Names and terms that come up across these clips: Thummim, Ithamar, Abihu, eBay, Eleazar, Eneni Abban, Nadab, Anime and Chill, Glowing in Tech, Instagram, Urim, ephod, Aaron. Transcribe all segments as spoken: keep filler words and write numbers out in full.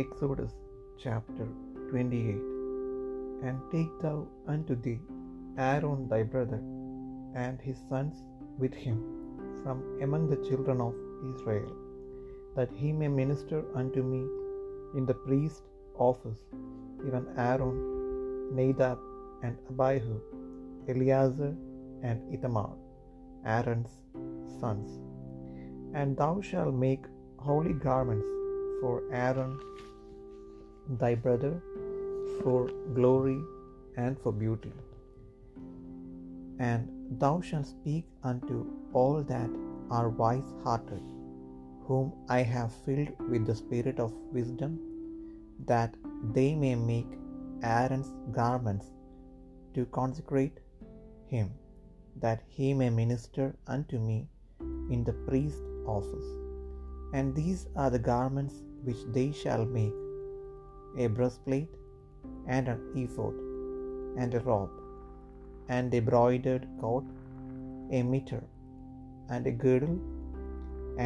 Exodus chapter twenty-eight. And take thou unto thee Aaron thy brother, and his sons with him, from among the children of Israel, that he may minister unto me in the priest office, even Aaron, Nadab, and Abihu, Eleazar, and Ithamar, Aaron's sons. And thou shalt make holy garments for Aaron thy brother, for glory and for beauty. And thou shalt speak unto all that are wise-hearted, whom I have filled with the spirit of wisdom, that they may make Aaron's garments to consecrate him, that he may minister unto me in the priest office. And these are the garments which they shall make: a breastplate, and an ephod, and a robe, and a broidered coat, a mitre, and a girdle.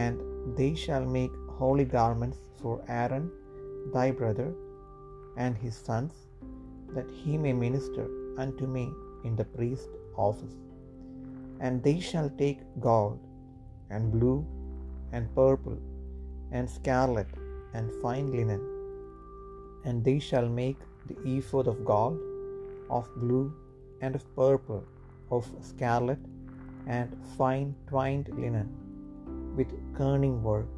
And they shall make holy garments for Aaron thy brother, and his sons, that he may minister unto me in the priest office. And they shall take gold, and blue, and purple, and scarlet, and fine linen. And they shall make the ephod of gold, of blue, and of purple, of scarlet, and fine twined linen, with kerning work.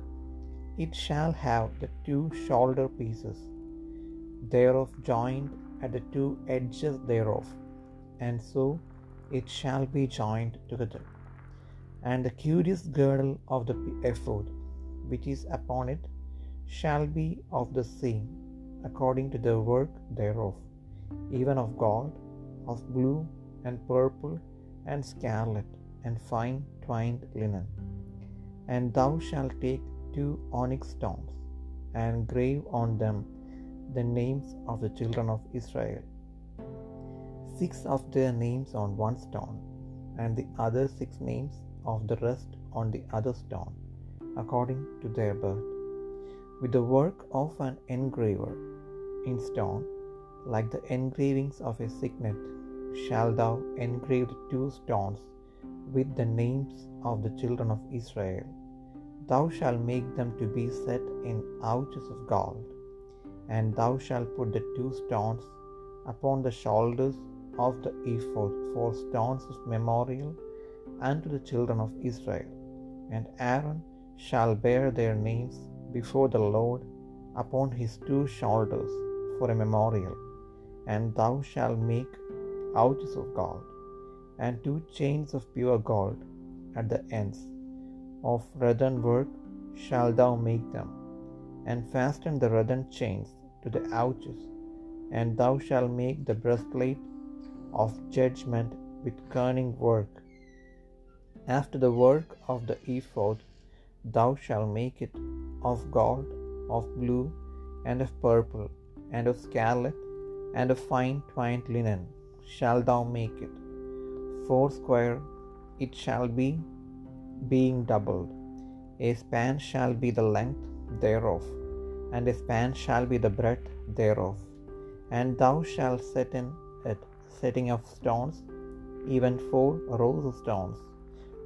It shall have the two shoulder pieces thereof joined at the two edges thereof, and so it shall be joined together. And the curious girdle of the ephod which is upon it shall be of the same, according to the work thereof, even of gold, of blue, and purple, and scarlet, and fine twined linen. And thou shalt take two onyx stones, and grave on them the names of the children of Israel, six of their names on one stone, and the other six names of the rest on the other stone, according to their birth, with the work of an engraver in stone. Like the engravings of a signet shall thou engrave the two stones with the names of the children of Israel. Thou shalt make them to be set in ouches of gold. And thou shalt put the two stones upon the shoulders of the ephod for stones of memorial unto the children of Israel. And Aaron shall bear their names before the Lord upon his two shoulders for a memorial. And thou shalt make ouches of gold, and two chains of pure gold at the ends. Of redden work shalt thou make them, and fasten the redden chains to the ouches. And thou shalt make the breastplate of judgment with kerning work. After the work of the ephod, thou shalt make it of gold, of blue, and of purple, and of scarlet, and of fine twined linen shalt thou make it. Foursquare it shall be, being doubled. A span shall be the length thereof, and a span shall be the breadth thereof. And thou shalt set in it setting of stones, even four rows of stones.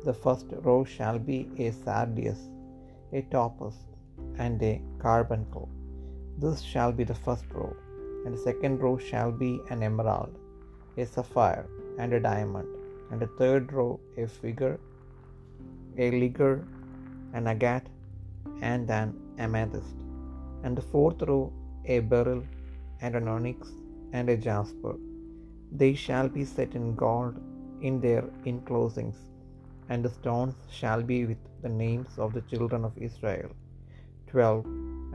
The first row shall be a sardius, a topaz, and a carbuncle. This shall be the first row. And the second row shall be an emerald, a sapphire, and a diamond. And the third row a figure, a ligure, an agate, and an amethyst. And the fourth row a beryl, and an onyx, and a jasper. They shall be set in gold in their enclosings. And the stones shall be with the names of the children of Israel, twelve,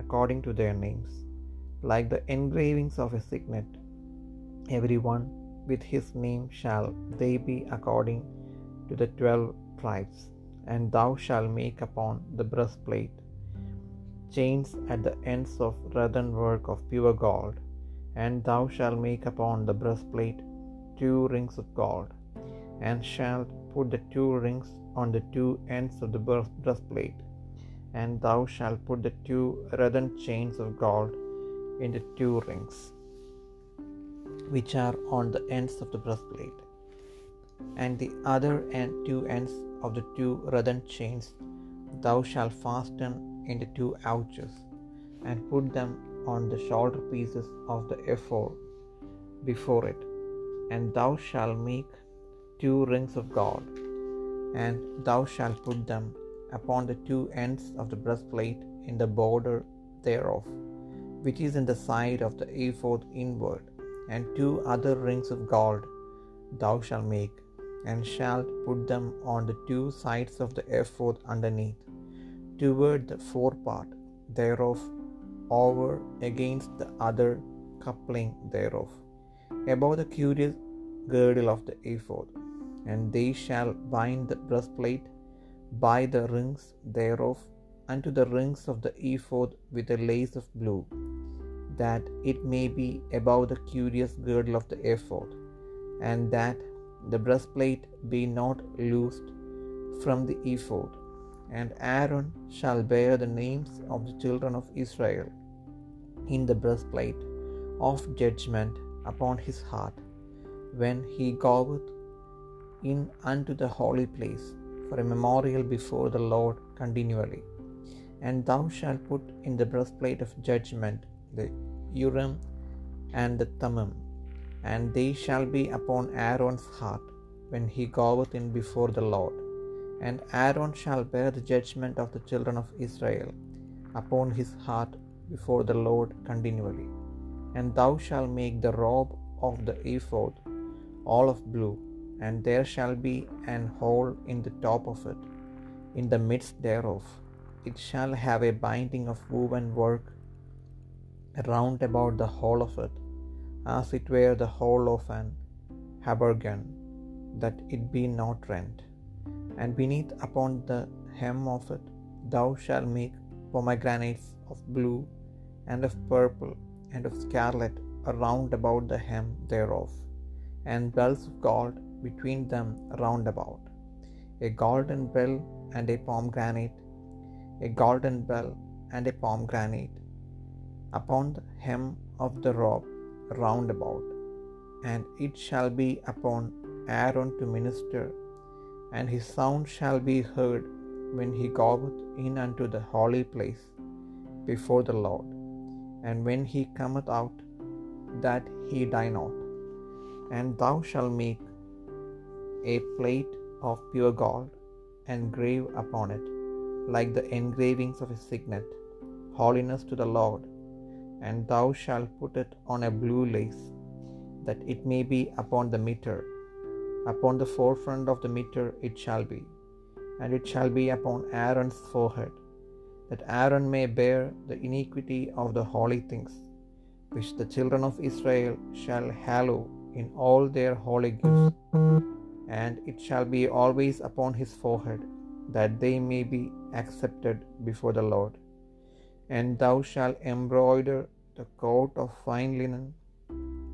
according to their names, like the engravings of a signet. Every one with his name shall they be, according to the twelve tribes. And thou shalt make upon the breastplate chains at the ends of redden work of pure gold. And thou shalt make upon the breastplate two rings of gold, and shalt put the two rings on the two ends of the breastplate. And thou shalt put the two redden chains of gold into two rings, which are on the ends of the breastplate, and the other and two ends of the two wreathen chains thou shalt fasten into two ouches, and put them on the shoulder pieces of the ephod before it. And thou shalt make two rings of gold, and thou shalt put them upon the two ends of the breastplate in the border thereof, which is in the side of the ephod inward. And two other rings of gold thou shalt make, and shalt put them on the two sides of the ephod underneath, toward the forepart thereof, over against the other coupling thereof, above the curious girdle of the ephod. And they shall bind the breastplate by the rings thereof unto the rings of the ephod with a lace of blue, that it may be above the curious girdle of the ephod, and that the breastplate be not loosed from the ephod. And Aaron shall bear the names of the children of Israel in the breastplate of judgment upon his heart, when he goeth in unto the holy place, for a memorial before the Lord continually. And thou shalt put in the breastplate of judgment the Urim and the Thummim, and they shall be upon Aaron's heart when he goeth in before the Lord. And Aaron shall bear the judgment of the children of Israel upon his heart before the Lord continually. And thou shalt make the robe of the ephod all of blue, and there shall be an hole in the top of it, in the midst thereof. It shall have a binding of woven work round about the hole of it, as it were the hole of an habergeon, that it be not rent. And beneath upon the hem of it thou shalt make pomegranates of blue and of purple and of scarlet round about the hem thereof, and bells of gold between them round about, a golden bell and a pomegranate, a golden bell and a pomegranate, upon the hem of the robe round about. And it shall be upon Aaron to minister, and his sound shall be heard when he goeth in unto the holy place before the Lord, and when he cometh out, that he die not. And thou shalt make a plate of pure gold, and grave upon it, like the engravings of a signet, holiness to the Lord. And thou shalt put it on a blue lace, that it may be upon the mitre, upon the forefront of the mitre it shall be, and it shall be upon Aaron's forehead, that Aaron may bear the iniquity of the holy things, which the children of Israel shall hallow in all their holy gifts. And it shall be always upon his forehead, that they may be accepted before the Lord. And thou shalt embroider the coat of fine linen,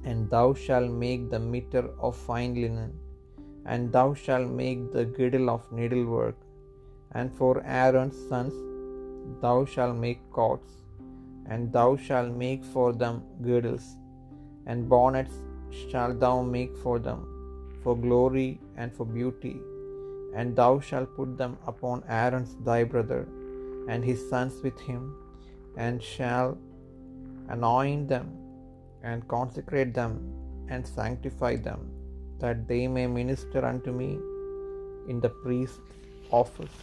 and thou shalt make the mitre of fine linen, and thou shalt make the girdle of needlework. And for Aaron's sons thou shalt make coats, and thou shalt make for them girdles, and bonnets shalt thou make for them, for glory and for beauty. And thou shalt put them upon Aaron's thy brother, and his sons with him, and shall anoint them, and consecrate them, and sanctify them, that they may minister unto me in the priest's office.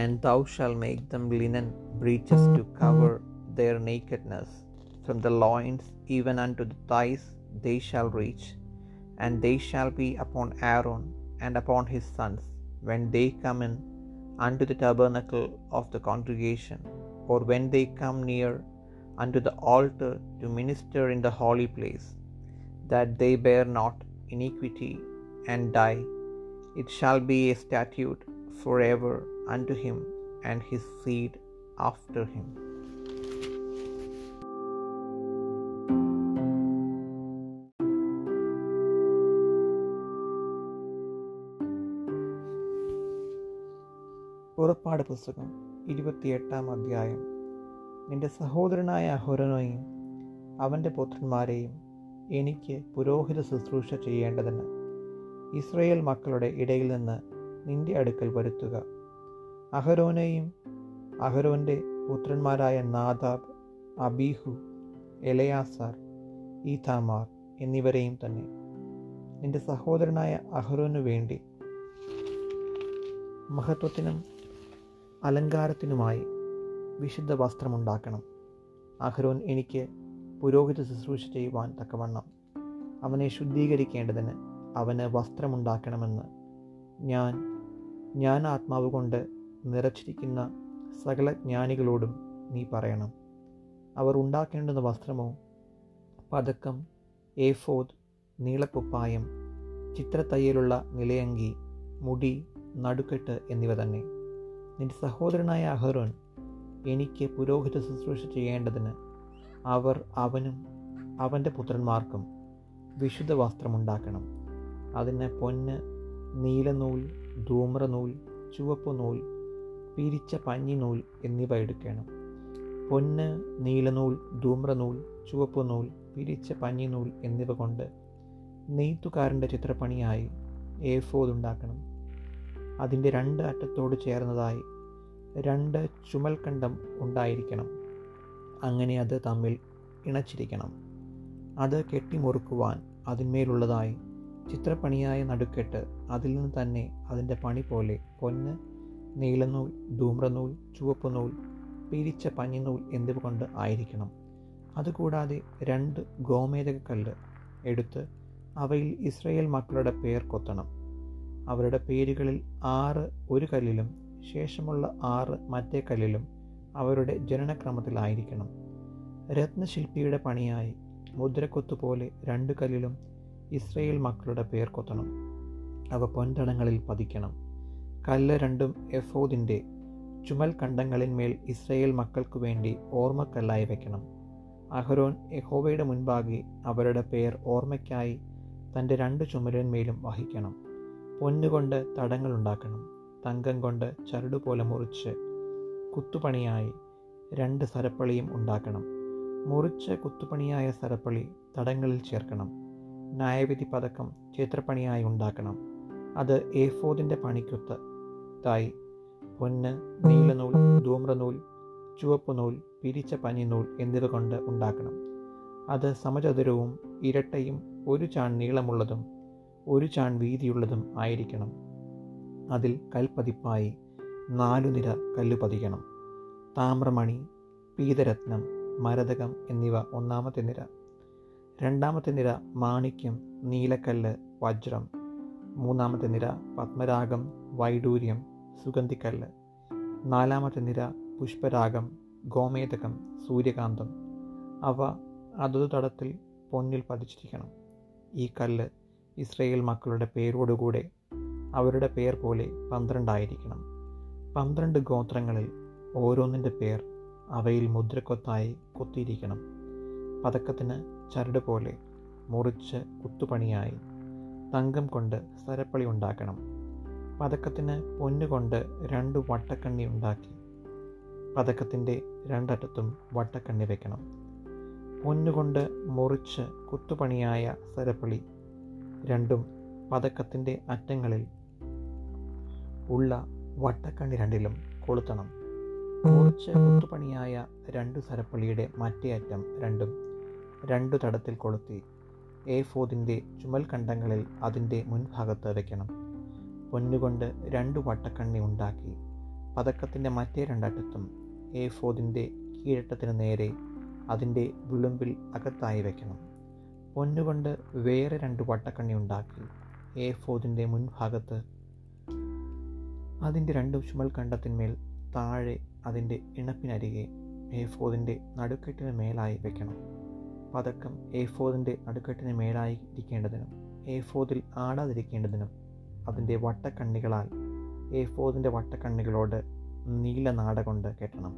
And thou shalt make them linen breeches to cover their nakedness, from the loins even unto the thighs they shall reach. And they shall be upon Aaron and upon his sons, when they come in unto the tabernacle of the congregation, or when they come near unto the altar to minister in the holy place, that they bear not iniquity and die. It shall be a statute forever unto him and his seed after him. പുറപ്പാട് പുസ്തകം ഇരുപത്തിയെട്ടാം അധ്യായം. നിന്റെ സഹോദരനായ അഹരോനെയും അവൻ്റെ പുത്രന്മാരെയും എനിക്ക് പുരോഹിത ശുശ്രൂഷ ചെയ്യേണ്ടതിന് ഇസ്രയേൽ മക്കളുടെ ഇടയിൽ നിന്ന് നിന്റെ അടുക്കൽ വരുത്തുക. അഹരോനെയും അഹരോൻ്റെ പുത്രന്മാരായ നാദാബ്, അബീഹു, എലെയാസാർ, ഈഥാമാർ എന്നിവരെയും തന്നെ നിന്റെ സഹോദരനായ അഹരോനു വേണ്ടി മഹത്വത്തിനും അലങ്കാരത്തിനുമായി വിശുദ്ധ വസ്ത്രമുണ്ടാക്കണം. അഹരോൻ എനിക്ക് പുരോഹിത ശുശ്രൂഷ ചെയ്യുവാൻ തക്കവണ്ണം അവനെ ശുദ്ധീകരിക്കേണ്ടതിന് അവന് വസ്ത്രമുണ്ടാക്കണമെന്ന് ഞാൻ ഞാൻ ആത്മാവ് കൊണ്ട് നിറച്ചിരിക്കുന്ന സകല ജ്ഞാനികളോടും നീ പറയണം. അവർ ഉണ്ടാക്കേണ്ടുന്ന വസ്ത്രമോ പതക്കം, ഏഫോദ്, നീളക്കുപ്പായം, ചിത്രത്തയ്യലുള്ള നിലയങ്കി, മുടി, നടുക്കെട്ട് എന്നിവ തന്നെ. നിന്റെ സഹോദരനായ അഹരോൻ എനിക്ക് പുരോഹിത ശുശ്രൂഷ ചെയ്യേണ്ടതിന് അവർ അവനും അവൻ്റെ പുത്രന്മാർക്കും വിശുദ്ധ വസ്ത്രമുണ്ടാക്കണം. അതിന് പൊന്ന്, നീലനൂൽ, ധൂമ്രനൂൽ, ചുവപ്പുനൂൽ, പിരിച്ച പഞ്ഞിനൂൽ എന്നിവ എടുക്കണം. പൊന്ന്, നീലനൂൽ, ധൂമ്രനൂൽ, ചുവപ്പുനൂൽ, പിരിച്ച പഞ്ഞിനൂൽ എന്നിവ കൊണ്ട് നെയ്ത്തുകാരൻ്റെ ചിത്രപ്പണിയായി ഏഫോദ് ഉണ്ടാക്കണം. അതിൻ്റെ രണ്ട് അറ്റത്തോട് ചേർന്നതായി രണ്ട് ചുമൽക്കണ്ടം ഉണ്ടായിരിക്കണം. അങ്ങനെ അത് തമ്മിൽ ഇണച്ചിരിക്കണം. അത് കെട്ടിമുറുക്കുവാൻ അതിന്മേലുള്ളതായി ചിത്രപ്പണിയായ നടുക്കെട്ട് അതിൽ നിന്ന് തന്നെ അതിൻ്റെ പണി പോലെ പൊന്ന്, നീലനൂൽ, ധൂമ്രനൂൽ, ചുവപ്പുനൂൽ, പിരിച്ച പഞ്ഞിനൂൽ എന്നിവ കൊണ്ട് ആയിരിക്കണം. അതുകൂടാതെ രണ്ട് ഗോമേതകക്കല്ല് എടുത്ത് അവയിൽ ഇസ്രയേൽ മക്കളുടെ പേർ കൊത്തണം. അവരുടെ പേരുകളിൽ ആറ് ഒരു കല്ലിലും ശേഷമുള്ള ആറ് മറ്റേ കല്ലിലും അവരുടെ ജനനക്രമത്തിലായിരിക്കണം. രത്നശില്പിയുടെ പണിയായി മുദ്രക്കൊത്തുപോലെ രണ്ട് കല്ലിലും ഇസ്രയേൽ മക്കളുടെ പേർ കൊത്തണം. അവ പൊൻതടങ്ങളിൽ പതിക്കണം. കല്ല് രണ്ടും എഫോദിൻ്റെ ചുമൽ കണ്ടങ്ങളിന്മേൽ ഇസ്രയേൽ മക്കൾക്കു വേണ്ടി ഓർമ്മക്കല്ലായി വയ്ക്കണം. അഹരോൻ യഹോവയുടെ മുൻപാകെ അവരുടെ പേർ ഓർമ്മയ്ക്കായി തൻ്റെ രണ്ട് ചുമലിന്മേലും വഹിക്കണം. പൊന്നുകൊണ്ട് തടങ്ങളുണ്ടാക്കണം. തങ്കം കൊണ്ട് ചരട് പോലെ മുറിച്ച് കുത്തുപണിയായി രണ്ട് സരപ്പളിയും ഉണ്ടാക്കണം. മുറിച്ച് കുത്തുപണിയായ സരപ്പളി തടങ്ങളിൽ ചേർക്കണം. ന്യായവിധി പതക്കം ചിത്രപ്പണിയായി ഉണ്ടാക്കണം. അത് ഏഫോദിൻ്റെ പണിക്കൊത്തായി പൊന്ന്, നീലനൂൽ, ധൂമ്രനൂൽ, ചുവപ്പുനൂൽ, പിരിച്ച പഞ്ഞിനൂൽ എന്നിവ കൊണ്ട് ഉണ്ടാക്കണം. അത് സമചതുരവും ഇരട്ടയും ഒരു ചാൺ നീളമുള്ളതും ഒരു ചാൺ വീതിയുള്ളതും ആയിരിക്കണം. അതിൽ കൽപ്പതിപ്പായി നാലു നിര കല്ല് പതിക്കണം. താമ്രമണി, പീതരത്നം, മരതകം എന്നിവ ഒന്നാമത്തെ നിര. രണ്ടാമത്തെ നിര മാണിക്യം, നീലക്കല്ല്, വജ്രം. മൂന്നാമത്തെ നിര പത്മരാഗം, വൈഡൂര്യം, സുഗന്ധിക്കല്ല്. നാലാമത്തെ നിര പുഷ്പരാഗം, ഗോമേതകം, സൂര്യകാന്തം. അവ അതതു തടത്തിൽ പൊന്നിൽ പതിച്ചിരിക്കണം. ഈ കല്ല് ഇസ്രയേൽ മക്കളുടെ പേരോടുകൂടെ അവരുടെ പേർ പോലെ പന്ത്രണ്ടായിരിക്കണം. പന്ത്രണ്ട് ഗോത്രങ്ങളിൽ ഓരോന്നിൻ്റെ പേർ അവയിൽ മുദ്രക്കൊത്തായി കൊത്തിയിരിക്കണം. പതക്കത്തിന് ചരട് പോലെ മുറിച്ച് കുത്തുപണിയായി തങ്കം കൊണ്ട് സരപ്പളി ഉണ്ടാക്കണം. പതക്കത്തിന് പൊന്നുകൊണ്ട് രണ്ട് വട്ടക്കണ്ണി ഉണ്ടാക്കി പതക്കത്തിൻ്റെ രണ്ടറ്റത്തും വട്ടക്കണ്ണി വയ്ക്കണം. പൊന്നുകൊണ്ട് മുറിച്ച് കുത്തുപണിയായ സരപ്പളി രണ്ടും പതക്കത്തിൻ്റെ അറ്റങ്ങളിൽ ഉള്ള വട്ടക്കണ്ണി രണ്ടിലും കൊളുത്തണം. മുറിച്ച് കുത്തുപണിയായ രണ്ട് സരപ്പളിയുടെ മറ്റേ അറ്റം രണ്ടും രണ്ടു തടത്തിൽ കൊളുത്തി ഏഫോദിൻ്റെ ചുമൽക്കണ്ടങ്ങളിൽ അതിൻ്റെ മുൻഭാഗത്ത് വയ്ക്കണം. പൊന്നുകൊണ്ട് രണ്ട് വട്ടക്കണ്ണി ഉണ്ടാക്കി പതക്കത്തിൻ്റെ മറ്റേ രണ്ടറ്റത്തും ഏഫോദിൻ്റെ കീഴറ്റത്തിന് നേരെ അതിൻ്റെ വിളുമ്പിൽ അകത്തായി വയ്ക്കണം. പൊന്നുകൊണ്ട് വേറെ രണ്ട് വട്ടക്കണ്ണി ഉണ്ടാക്കി ഏഫോദിൻ്റെ മുൻഭാഗത്ത് അതിൻ്റെ രണ്ട് ചുമൽക്കണ്ടത്തിന്മേൽ താഴെ അതിൻ്റെ ഇണപ്പിനരികെ ഏഫോദിൻ്റെ നടുക്കെട്ടിന് മേലായി വെക്കണം. പതക്കം ഏഫോദിൻ്റെ നടുക്കെട്ടിന് മേലായി ഇരിക്കേണ്ടതിനും ഏഫോദിൽ ആടാതിരിക്കേണ്ടതിനും അതിൻ്റെ വട്ടക്കണ്ണികളാൽ ഏഫോദിൻ്റെ വട്ടക്കണ്ണികളോട് നീല നാട കൊണ്ട് കെട്ടണം.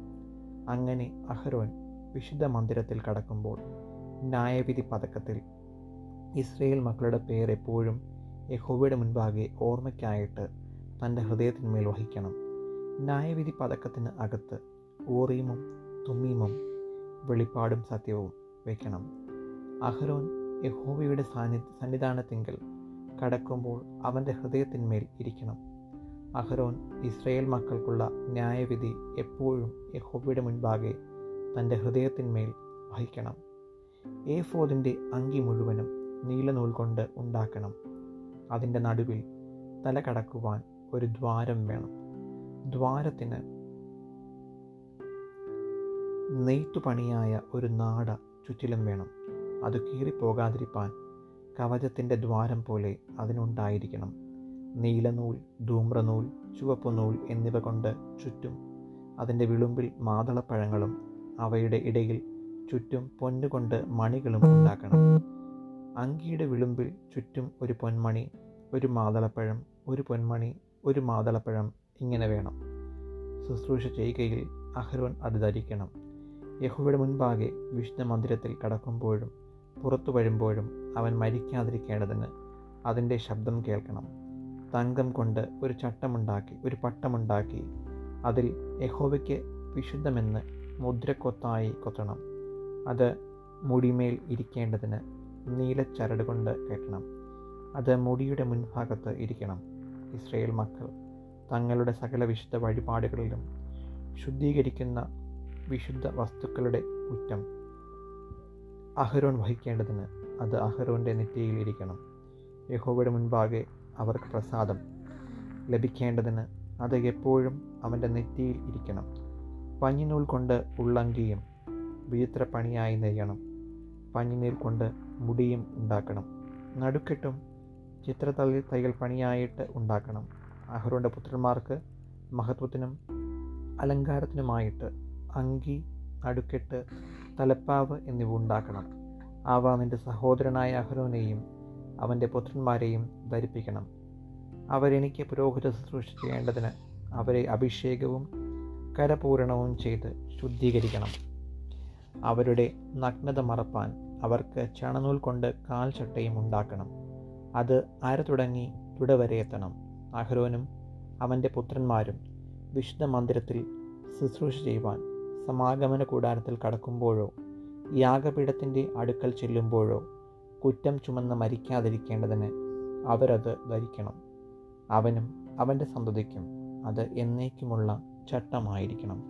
അങ്ങനെ അഹരോൻ വിശുദ്ധ മന്ദിരത്തിൽ കടക്കുമ്പോൾ ന്യായവിധി പതക്കത്തിൽ ഇസ്രയേൽ മക്കളുടെ പേർ എപ്പോഴും യഹോവയുടെ മുൻപാകെ ഓർമ്മയ്ക്കായിട്ട് തൻ്റെ ഹൃദയത്തിന്മേൽ വഹിക്കണം. ന്യായവിധി പതക്കത്തിന് അകത്ത് ഊറീമും തുമ്മീമും വെളിപ്പാടും സത്യവും വയ്ക്കണം. അഹരോൻ യഹോവയുടെ സാന്നി സന്നിധാനത്തിങ്കൽ കടക്കുമ്പോൾ അവൻ്റെ ഹൃദയത്തിന്മേൽ ഇരിക്കണം. അഹരോൻ ഇസ്രയേൽ മക്കൾക്കുള്ള ന്യായവിധി എപ്പോഴും യഹോവയുടെ മുൻപാകെ തൻ്റെ ഹൃദയത്തിന്മേൽ വഹിക്കണം. ഏഫോദിൻ്റെ അങ്കി മുഴുവനും നീലനൂൽ കൊണ്ട് ഉണ്ടാക്കണം. അതിൻ്റെ നടുവിൽ തല കടക്കുവാൻ ഒരു ദ്വാരം വേണം. ദ്വാരത്തിന് നെയ്ത്തുപണിയായ ഒരു നാട ചുറ്റിലും വേണം. അത് കീറിപ്പോകാതിരിപ്പാൻ കവചത്തിൻ്റെ ദ്വാരം പോലെ അതിനുണ്ടായിരിക്കണം. നീലനൂൽ, ധൂമ്രനൂൽ, ചുവപ്പുനൂൽ എന്നിവ കൊണ്ട് ചുറ്റും അതിൻ്റെ വിളുമ്പിൽ മാതളപ്പഴങ്ങളും അവയുടെ ഇടയിൽ ചുറ്റും പൊന്നുകൊണ്ട് മണികളും ഉണ്ടാക്കണം. അങ്കിയുടെ വിളുമ്പിൽ ചുറ്റും ഒരു പൊന്മണി, ഒരു മാതളപ്പഴം, ഒരു പൊന്മണി, ഒരു മാതളപ്പഴം ഇങ്ങനെ വേണം. ശുശ്രൂഷ ചെയ്യുകയിൽ അഹരോൻ അത് ധരിക്കണം. യഹോവയുടെ മുൻപാകെ വിഷ്ണു മന്ദിരത്തിൽ കടക്കുമ്പോഴും പുറത്തു വരുമ്പോഴും അവൻ മരിക്കാതിരിക്കേണ്ടതിന് അതിൻ്റെ ശബ്ദം കേൾക്കണം. തങ്കം കൊണ്ട് ഒരു ചട്ടമുണ്ടാക്കി ഒരു പട്ടമുണ്ടാക്കി അതിൽ യഹോവയ്ക്ക് വിശുദ്ധമെന്ന് മുദ്രക്കൊത്തായി കൊത്തണം. അത് മുടിമേൽ ഇരിക്കേണ്ടതിന് നീലച്ചരട് കൊണ്ട് കെട്ടണം. അത് മുടിയുടെ മുൻഭാഗത്ത് ഇരിക്കണം. ഇസ്രയേൽ മക്കൾ തങ്ങളുടെ സകല വിശുദ്ധ വഴിപാടുകളിലും ശുദ്ധീകരിക്കുന്ന വിശുദ്ധ വസ്തുക്കളുടെ കുറ്റം അഹരോൻ വഹിക്കേണ്ടതിന് അത് അഹരോൻ്റെ നെറ്റിയിൽ ഇരിക്കണം. യഹോവയുടെ മുൻപാകെ അവർക്ക് പ്രസാദം ലഭിക്കേണ്ടതിന് അത് എപ്പോഴും അവൻ്റെ നെറ്റിയിൽ ഇരിക്കണം. പഞ്ഞിനൂൽ കൊണ്ട് ഉള്ളങ്കിയും വിചിത്രപ്പണിയായി നെയ്യണം. പഞ്ഞിനൂൽ കൊണ്ട് മുടിയും ഉണ്ടാക്കണം. നടുക്കെട്ടും ചിത്രത്തളി തയ്യൽ പണിയായിട്ട് ഉണ്ടാക്കണം. അഹരോൻ്റെ പുത്രന്മാർക്ക് മഹത്വത്തിനും അലങ്കാരത്തിനുമായിട്ട് അങ്കി, നടുക്കെട്ട്, തലപ്പാവ് എന്നിവ ഉണ്ടാക്കണം. അവ അവൻ്റെ സഹോദരനായ അഹരോനെയും അവൻ്റെ പുത്രന്മാരെയും ധരിപ്പിക്കണം. അവരെനിക്ക് പുരോഹിത ശുശ്രൂഷ ചെയ്യേണ്ടതിന് അവരെ അഭിഷേകവും കരപൂരണവും ചെയ്ത് ശുദ്ധീകരിക്കണം. അവരുടെ നഗ്നത മറപ്പാൻ അവർക്ക് ചണനൂൽ കൊണ്ട് കാൽച്ചട്ടയും ഉണ്ടാക്കണം. അത് അര തുടങ്ങി തുടവരെ എത്തണം. അഹരോനും അവൻ്റെ പുത്രന്മാരും വിശുദ്ധ മന്ദിരത്തിൽ ശുശ്രൂഷ ചെയ്യുവാൻ സമാഗമന കൂടാരത്തിൽ കടക്കുമ്പോഴോ യാഗപീഠത്തിൻ്റെ അടുക്കൽ ചെല്ലുമ്പോഴോ കുറ്റം ചുമന്ന് മരിക്കാതിരിക്കേണ്ടതിന് അവരത് ധരിക്കണം. അവനും അവൻ്റെ സന്തതിക്കും അത് എന്നേക്കുമുള്ള ചട്ടമായിരിക്കണം.